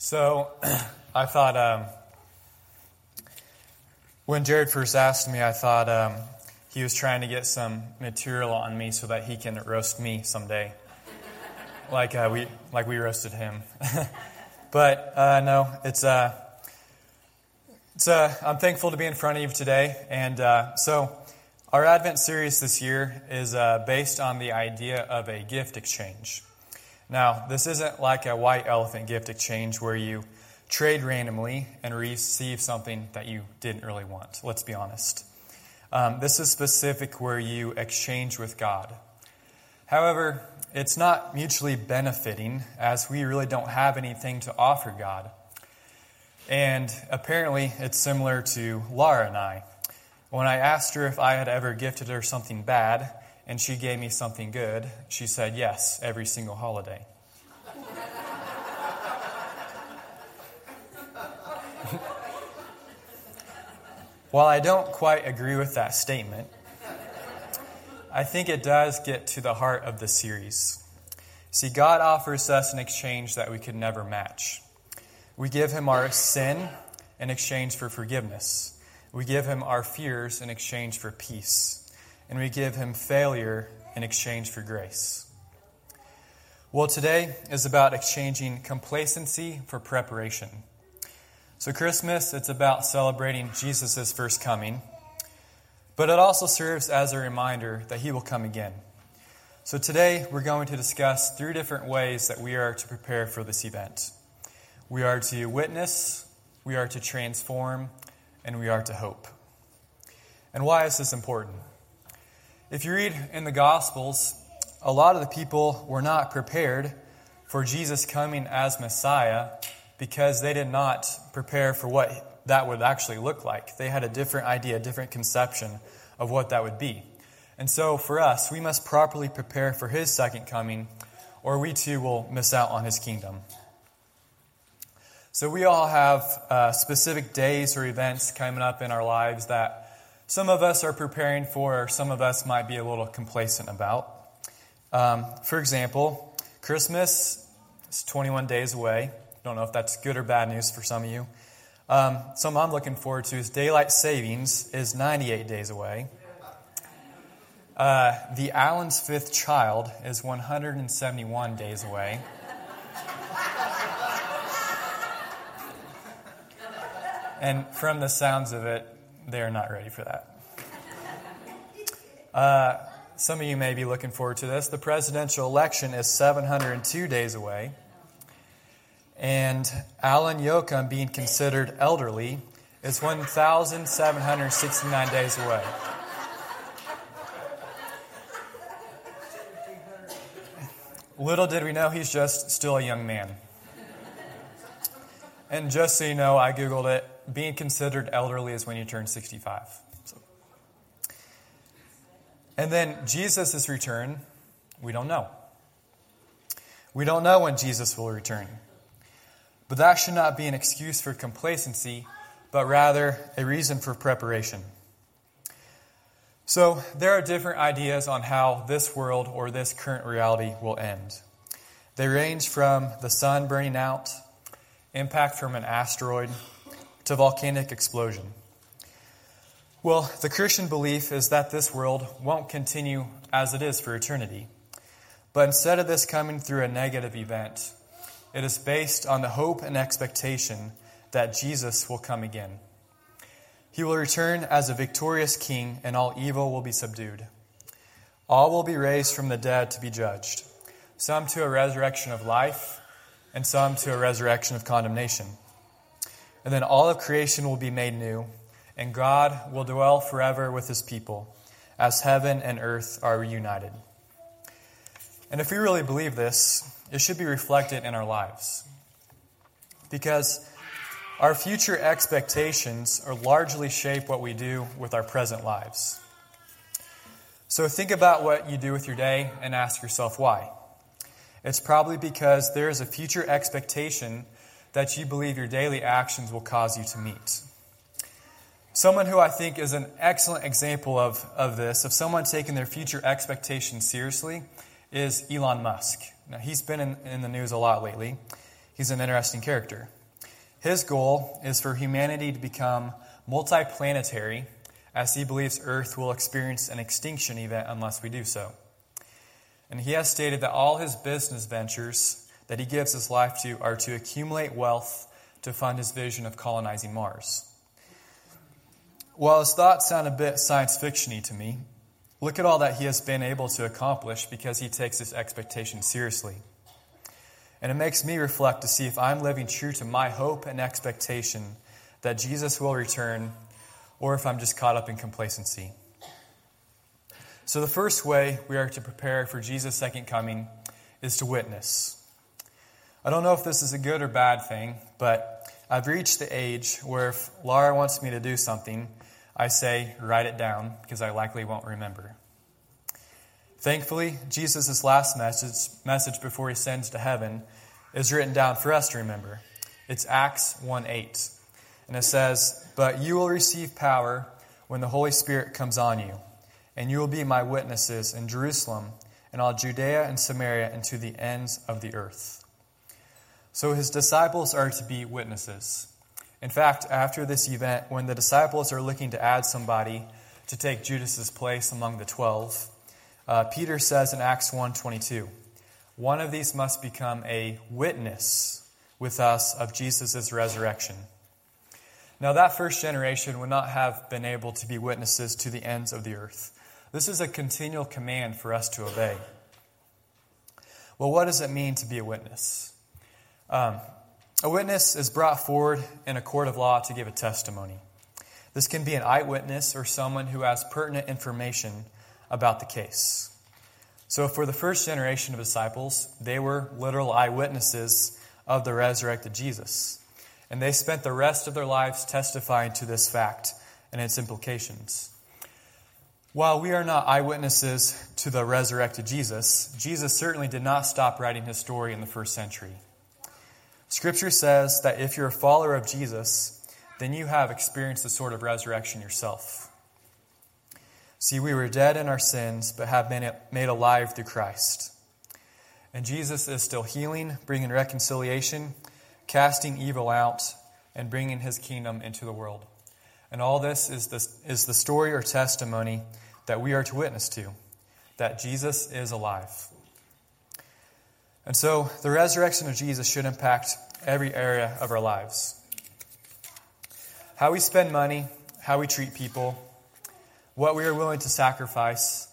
So I thought, when Jared first asked me, I thought he was trying to get some material on me so that he can roast me someday, like we roasted him. But no, I'm thankful to be in front of you today, and so our Advent series this year is based on the idea of a gift exchange. Now, this isn't like a white elephant gift exchange where you trade randomly and receive something that you didn't really want. Let's be honest. This is specific where you exchange with God. However, it's not mutually benefiting as we really don't have anything to offer God. And apparently, it's similar to Lara and I. When I asked her if I had ever gifted her something bad, and she gave me something good, she said yes every single holiday. While I don't quite agree with that statement, I think it does get to the heart of the series. See, God offers us an exchange that we could never match. We give him our sin in exchange for forgiveness. We give him our fears in exchange for peace. And we give him failure in exchange for grace. Well, today is about exchanging complacency for preparation. So Christmas, it's about celebrating Jesus' first coming. But it also serves as a reminder that he will come again. So today, we're going to discuss 3 different ways that we are to prepare for this event. We are to witness, we are to transform, and we are to hope. And why is this important? If you read in the Gospels, a lot of the people were not prepared for Jesus coming as Messiah because they did not prepare for what that would actually look like. They had a different idea, a different conception of what that would be. And so for us, we must properly prepare for his second coming, or we too will miss out on his kingdom. So we all have specific days or events coming up in our lives that some of us are preparing for, or some of us might be a little complacent about. For example, Christmas is 21 days away. Don't know if that's good or bad news for some of you. Something I'm looking forward to is daylight savings is 98 days away. The Allen's Fifth Child is 171 days away. And from the sounds of it, they're not ready for that. Some of you may be looking forward to this. The presidential election is 702 days away. And Alan Yochum being considered elderly is 1,769 days away. Little did we know he's just still a young man. And just so you know, I Googled it. Being considered elderly is when you turn 65. So. And then Jesus' return, we don't know. We don't know when Jesus will return. But that should not be an excuse for complacency, but rather a reason for preparation. So there are different ideas on how this world or this current reality will end. They range from the sun burning out, impact from an asteroid, to volcanic explosion. Well, the Christian belief is that this world won't continue as it is for eternity. But instead of this coming through a negative event, it is based on the hope and expectation that Jesus will come again. He will return as a victorious king, and all evil will be subdued. All will be raised from the dead to be judged, some to a resurrection of life, and some to a resurrection of condemnation. And then all of creation will be made new, and God will dwell forever with his people, as heaven and earth are reunited. And if we really believe this, it should be reflected in our lives. Because our future expectations are largely shape what we do with our present lives. So think about what you do with your day and ask yourself why. It's probably because there is a future expectation that you believe your daily actions will cause you to meet. Someone who I think is an excellent example of this, of someone taking their future expectations seriously, is Elon Musk. Now, he's been in the news a lot lately. He's an interesting character. His goal is for humanity to become multiplanetary, as he believes Earth will experience an extinction event unless we do so. And he has stated that all his business ventures that he gives his life to are to accumulate wealth to fund his vision of colonizing Mars. While his thoughts sound a bit science fiction-y to me, look at all that he has been able to accomplish because he takes his expectations seriously. And it makes me reflect to see if I'm living true to my hope and expectation that Jesus will return, or if I'm just caught up in complacency. So the first way we are to prepare for Jesus' second coming is to witness. I don't know if this is a good or bad thing, but I've reached the age where if Lara wants me to do something, I say, write it down, because I likely won't remember. Thankfully, Jesus' last message before he ascends to heaven is written down for us to remember. It's Acts 1:8. And it says, "But you will receive power when the Holy Spirit comes on you, and you will be my witnesses in Jerusalem and all Judea and Samaria and to the ends of the earth." So his disciples are to be witnesses. In fact, after this event, when the disciples are looking to add somebody to take Judas's place among the 12, Peter says in Acts 1:22, "One of these must become a witness with us of Jesus' resurrection." Now, that first generation would not have been able to be witnesses to the ends of the earth. This is a continual command for us to obey. Well, what does it mean to be a witness? A witness is brought forward in a court of law to give a testimony. This can be an eyewitness or someone who has pertinent information about the case. So for the first generation of disciples, they were literal eyewitnesses of the resurrected Jesus. And they spent the rest of their lives testifying to this fact and its implications. While we are not eyewitnesses to the resurrected Jesus, Jesus certainly did not stop writing his story in the first century. Scripture says that if you're a follower of Jesus, then you have experienced the sort of resurrection yourself. See, we were dead in our sins, but have been made alive through Christ. And Jesus is still healing, bringing reconciliation, casting evil out, and bringing his kingdom into the world. And all this is the story or testimony that we are to witness to, that Jesus is alive. And so the resurrection of Jesus should impact every area of our lives. How we spend money, how we treat people, what we are willing to sacrifice,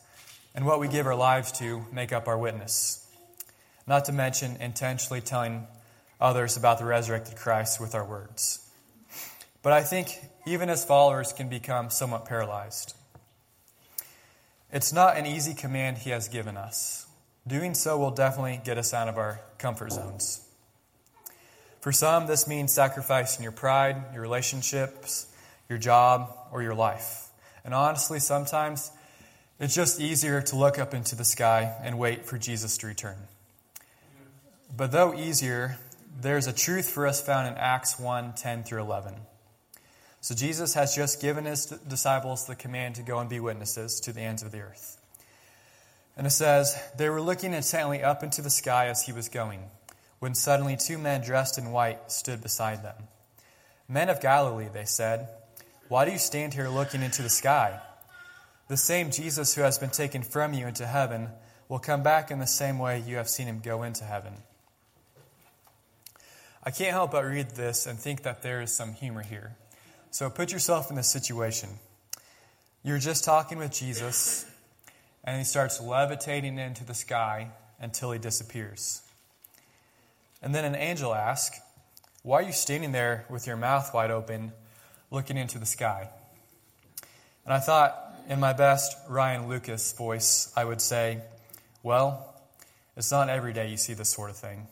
and what we give our lives to make up our witness. Not to mention intentionally telling others about the resurrected Christ with our words. But I think even as followers can become somewhat paralyzed. It's not an easy command he has given us. Doing so will definitely get us out of our comfort zones. For some, this means sacrificing your pride, your relationships, your job, or your life. And honestly, sometimes it's just easier to look up into the sky and wait for Jesus to return. But though easier, there's a truth for us found in Acts 1:10-11. So Jesus has just given his disciples the command to go and be witnesses to the ends of the earth. And it says, "They were looking intently up into the sky as he was going, when suddenly two men dressed in white stood beside them. 'Men of Galilee,' they said, 'why do you stand here looking into the sky? The same Jesus who has been taken from you into heaven will come back in the same way you have seen him go into heaven.'" I can't help but read this and think that there is some humor here. So put yourself in this situation. You're just talking with Jesus, and he starts levitating into the sky until he disappears. And then an angel asks, "Why are you standing there with your mouth wide open, looking into the sky?" And I thought, in my best Ryan Lucas voice, I would say, "Well, it's not every day you see this sort of thing."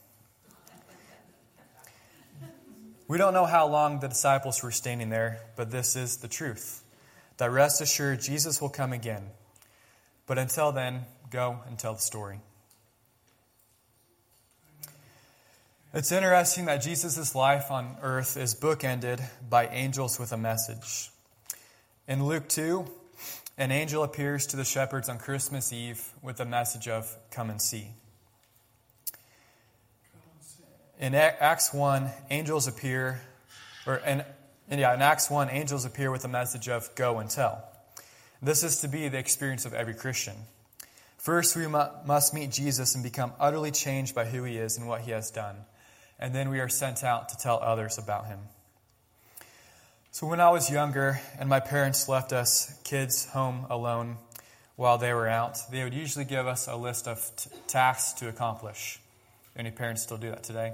We don't know how long the disciples were standing there, but this is the truth. That rest assured, Jesus will come again. But until then, go and tell the story. It's interesting that Jesus' life on earth is bookended by angels with a message. In Luke 2, an angel appears to the shepherds on Christmas Eve with a message of, "Come and see." In Acts 1, angels appear, in Acts 1, angels appear with a message of go and tell. This is to be the experience of every Christian. First, we must meet Jesus and become utterly changed by who he is and what he has done. And then we are sent out to tell others about him. So when I was younger and my parents left us kids home alone while they were out, they would usually give us a list of tasks to accomplish. Any parents still do that today?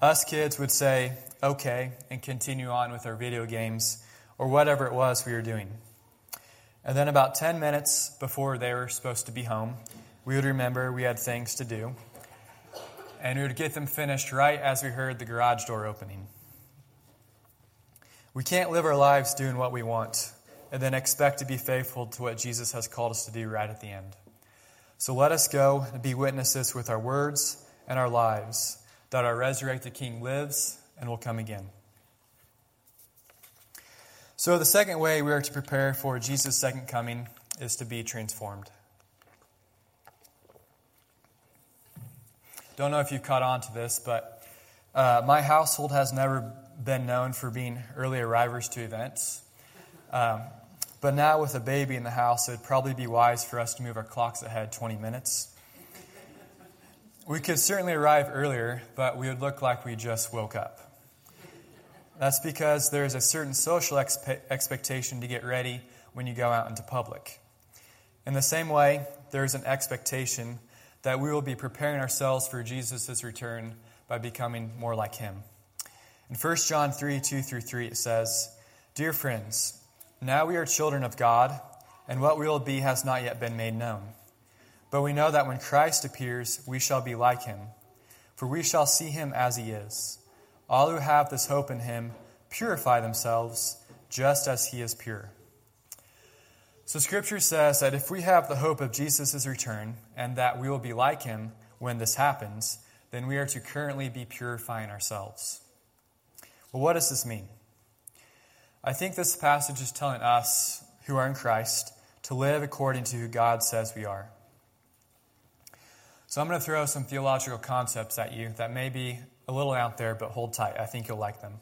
Us kids would say, okay, and continue on with our video games or whatever it was we were doing. And then about 10 minutes before they were supposed to be home, we would remember we had things to do. And we would get them finished right as we heard the garage door opening. We can't live our lives doing what we want and then expect to be faithful to what Jesus has called us to do right at the end. So let us go and be witnesses with our words and our lives that our resurrected King lives and will come again. So the second way we are to prepare for Jesus' second coming is to be transformed. Don't know if you caught on to this, but my household has never been known for being early arrivers to events. But now with a baby in the house, it would probably be wise for us to move our clocks ahead 20 minutes. We could certainly arrive earlier, but we would look like we just woke up. That's because there is a certain social expectation to get ready when you go out into public. In the same way, there is an expectation that we will be preparing ourselves for Jesus' return by becoming more like him. In 1 John 3:2-3, it says, "Dear friends, now we are children of God, and what we will be has not yet been made known. But we know that when Christ appears, we shall be like him, for we shall see him as he is. All who have this hope in him purify themselves just as he is pure." So Scripture says that if we have the hope of Jesus' return and that we will be like him when this happens, then we are to currently be purifying ourselves. Well, what does this mean? I think this passage is telling us who are in Christ to live according to who God says we are. So I'm going to throw some theological concepts at you that may be a little out there, but hold tight. I think you'll like them.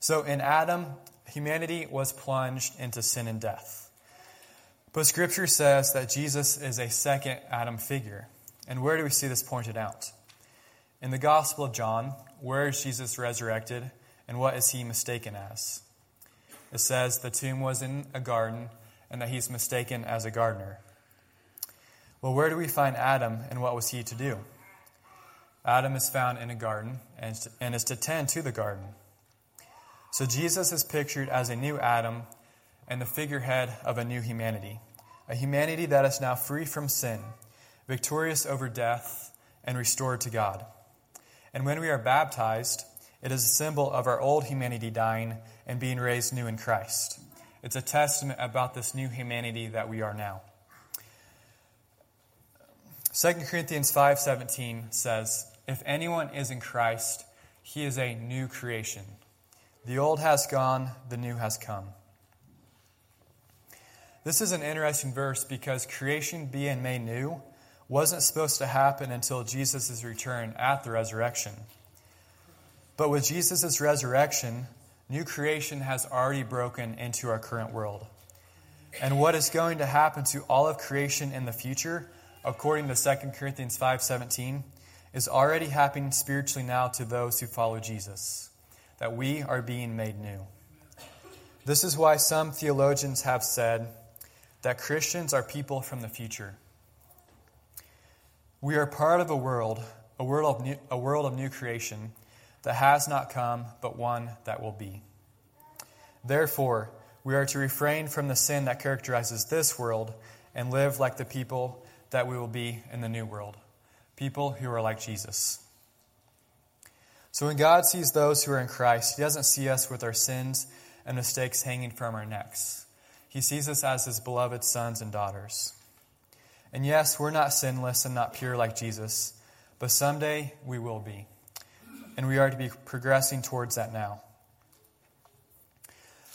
So in Adam, humanity was plunged into sin and death. But Scripture says that Jesus is a second Adam figure. And where do we see this pointed out? In the Gospel of John, where is Jesus resurrected and what is he mistaken as? It says the tomb was in a garden and that he's mistaken as a gardener. Well, where do we find Adam and what was he to do? Adam is found in a garden and is to tend to the garden. So Jesus is pictured as a new Adam and the figurehead of a humanity that is now free from sin, victorious over death, and restored to God. And when we are baptized, it is a symbol of our old humanity dying and being raised new in Christ. It's a testament about this new humanity that we are now. 2 Corinthians 5:17 says, "If anyone is in Christ, he is a new creation. The old has gone, the new has come." This is an interesting verse because creation being made new wasn't supposed to happen until Jesus' return at the resurrection. But with Jesus' resurrection, new creation has already broken into our current world. And what is going to happen to all of creation in the future, according to 2 Corinthians 5:17, is already happening spiritually now to those who follow Jesus, that we are being made new. This is why some theologians have said that Christians are people from the future. We are part of a world of new creation, that has not come, but one that will be. Therefore, we are to refrain from the sin that characterizes this world and live like the people that we will be in the new world, people who are like Jesus. So when God sees those who are in Christ, he doesn't see us with our sins and mistakes hanging from our necks. He sees us as his beloved sons and daughters. And yes, we're not sinless and not pure like Jesus, but someday we will be. And we are to be progressing towards that now.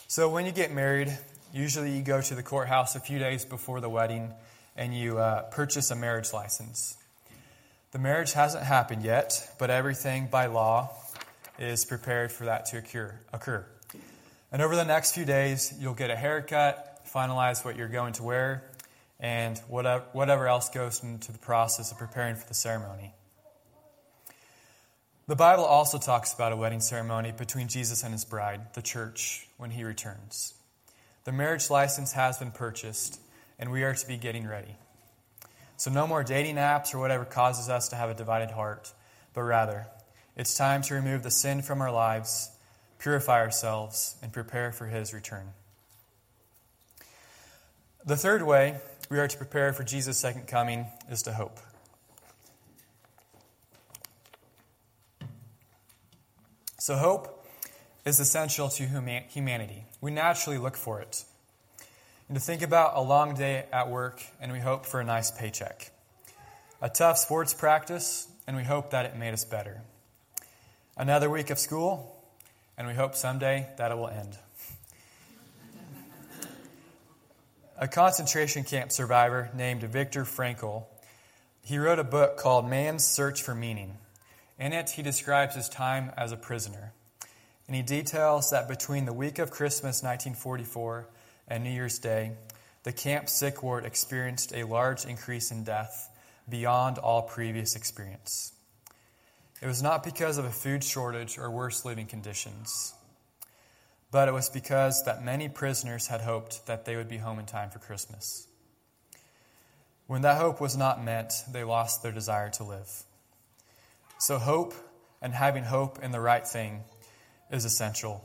So when you get married, usually you go to the courthouse a few days before the wedding and you purchase a marriage license. The marriage hasn't happened yet, but everything by law is prepared for that to occur. And over the next few days, you'll get a haircut, finalize what you're going to wear, and whatever else goes into the process of preparing for the ceremony. The Bible also talks about a wedding ceremony between Jesus and his bride, the church, when he returns. The marriage license has been purchased, and we are to be getting ready. So no more dating apps or whatever causes us to have a divided heart, but rather, it's time to remove the sin from our lives, purify ourselves, and prepare for his return. The third way we are to prepare for Jesus' second coming is to hope. So hope is essential to humanity. We naturally look for it. And to think about a long day at work, and we hope for a nice paycheck. A tough sports practice, and we hope that it made us better. Another week of school, and we hope someday that it will end. A concentration camp survivor named Viktor Frankl, he wrote a book called Man's Search for Meaning. In it, he describes his time as a prisoner, and he details that between the week of Christmas 1944 and New Year's Day, the camp sick ward experienced a large increase in death beyond all previous experience. It was not because of a food shortage or worse living conditions, but it was because that many prisoners had hoped that they would be home in time for Christmas. When that hope was not met, they lost their desire to live. So hope and having hope in the right thing is essential.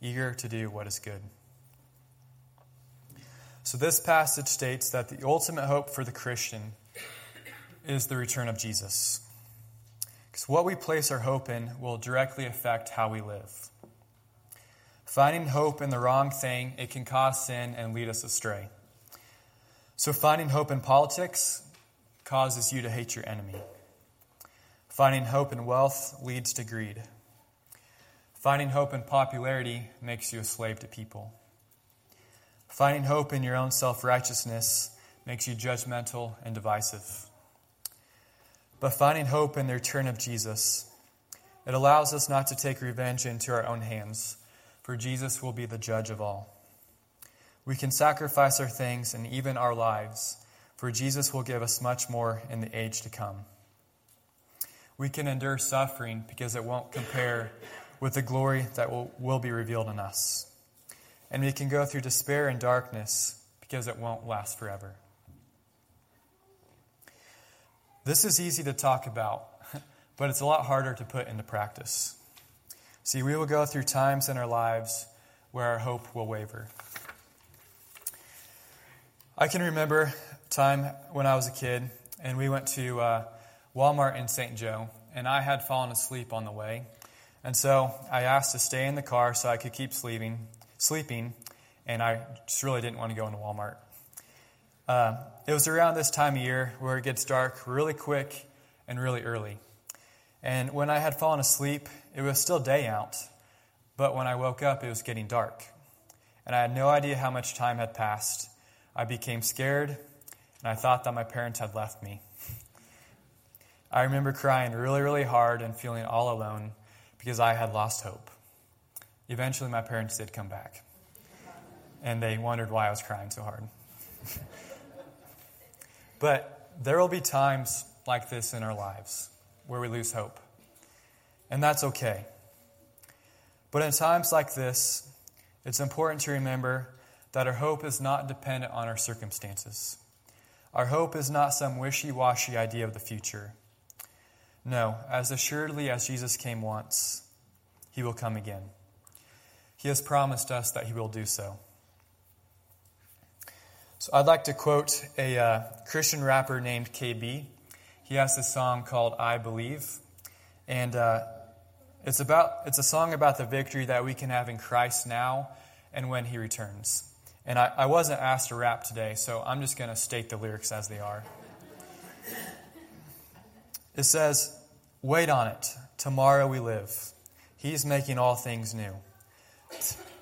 eager to do what is good." So this passage states that the ultimate hope for the Christian is the return of Jesus, because what we place our hope in will directly affect how we live. Finding hope in the wrong thing, it can cause sin and lead us astray. So finding hope in politics causes you to hate your enemy. Finding hope in wealth leads to greed. Finding hope in popularity makes you a slave to people. Finding hope in your own self-righteousness makes you judgmental and divisive. But finding hope in the return of Jesus, it allows us not to take revenge into our own hands, for Jesus will be the judge of all. We can sacrifice our things and even our lives, for Jesus will give us much more in the age to come. We can endure suffering because it won't compare with the glory that will be revealed in us. And we can go through despair and darkness because it won't last forever. This is easy to talk about, but it's a lot harder to put into practice. See, we will go through times in our lives where our hope will waver. I can remember a time when I was a kid, and we went to Walmart in St. Joe, and I had fallen asleep on the way, and so I asked to stay in the car so I could keep sleeping, and I just really didn't want to go into Walmart. It was around this time of year where it gets dark really quick and really early, and when I had fallen asleep, it was still day out, but when I woke up, it was getting dark, and I had no idea how much time had passed. I became scared, and I thought that my parents had left me. I remember crying really, really hard and feeling all alone because I had lost hope. Eventually, my parents did come back, and they wondered why I was crying so hard. But there will be times like this in our lives where we lose hope, and that's okay. But in times like this, it's important to remember that our hope is not dependent on our circumstances. Our hope is not some wishy-washy idea of the future. No, as assuredly as Jesus came once, he will come again. He has promised us that he will do so. So I'd like to quote a Christian rapper named KB. He has this song called I Believe. And it's a song about the victory that we can have in Christ now and when he returns. And I wasn't asked to rap today, so I'm just going to state the lyrics as they are. It says, wait on it. Tomorrow we live. He's making all things new.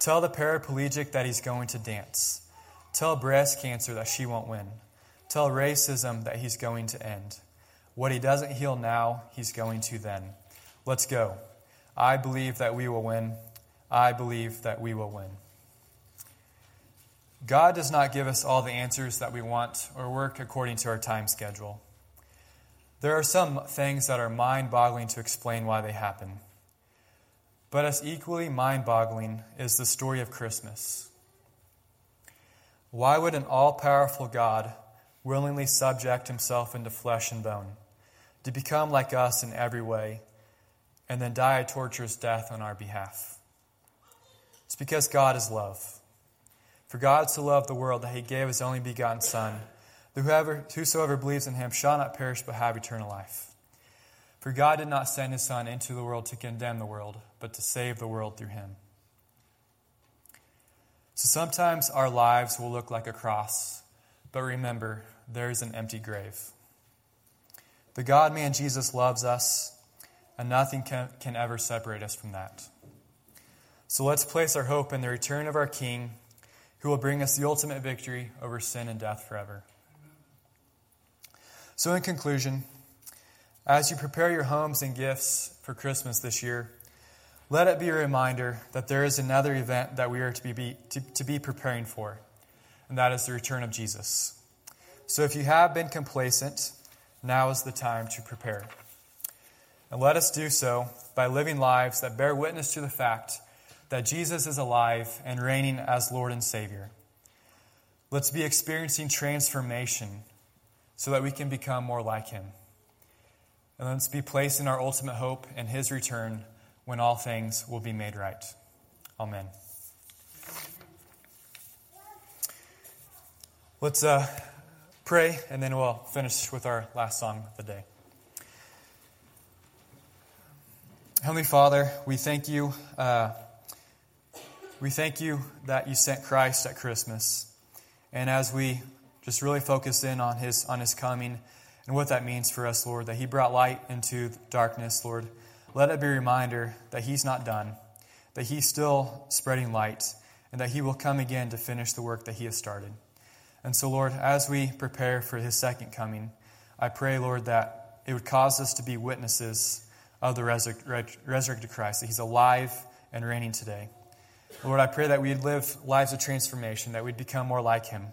Tell the paraplegic that he's going to dance. Tell breast cancer that she won't win. Tell racism that he's going to end. What he doesn't heal now, he's going to then. Let's go. I believe that we will win. I believe that we will win. God does not give us all the answers that we want or work according to our time schedule. There are some things that are mind-boggling to explain why they happen. But as equally mind-boggling is the story of Christmas. Why would an all-powerful God willingly subject himself into flesh and bone to become like us in every way and then die a torturous death on our behalf? It's because God is love. For God so loved the world that he gave his only begotten Son, that whosoever believes in him shall not perish but have eternal life. For God did not send his Son into the world to condemn the world, but to save the world through him. So sometimes our lives will look like a cross, but remember, there is an empty grave. The God-man Jesus loves us, and nothing can ever separate us from that. So let's place our hope in the return of our King, who will bring us the ultimate victory over sin and death forever. So in conclusion, as you prepare your homes and gifts for Christmas this year, let it be a reminder that there is another event that we are to be preparing for, and that is the return of Jesus. So if you have been complacent, now is the time to prepare. And let us do so by living lives that bear witness to the fact that Jesus is alive and reigning as Lord and Savior. Let's be experiencing transformation so that we can become more like him. And let's be placing our ultimate hope in his return when all things will be made right. Amen. Let's pray, and then we'll finish with our last song of the day. Heavenly Father, we thank you. We thank you that you sent Christ at Christmas. And as we just really focus in on his coming and what that means for us, Lord, that he brought light into darkness, Lord, let it be a reminder that he's not done, that he's still spreading light, and that he will come again to finish the work that he has started. And so, Lord, as we prepare for his second coming, I pray, Lord, that it would cause us to be witnesses of the resurrected Christ, that he's alive and reigning today. Lord, I pray that we'd live lives of transformation, that we'd become more like him,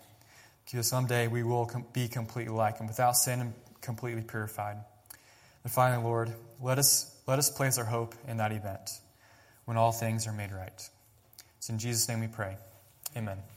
because someday we will be completely like him, without sin and completely purified. And finally, Lord, let us place our hope in that event when all things are made right. It's in Jesus' name we pray. Amen.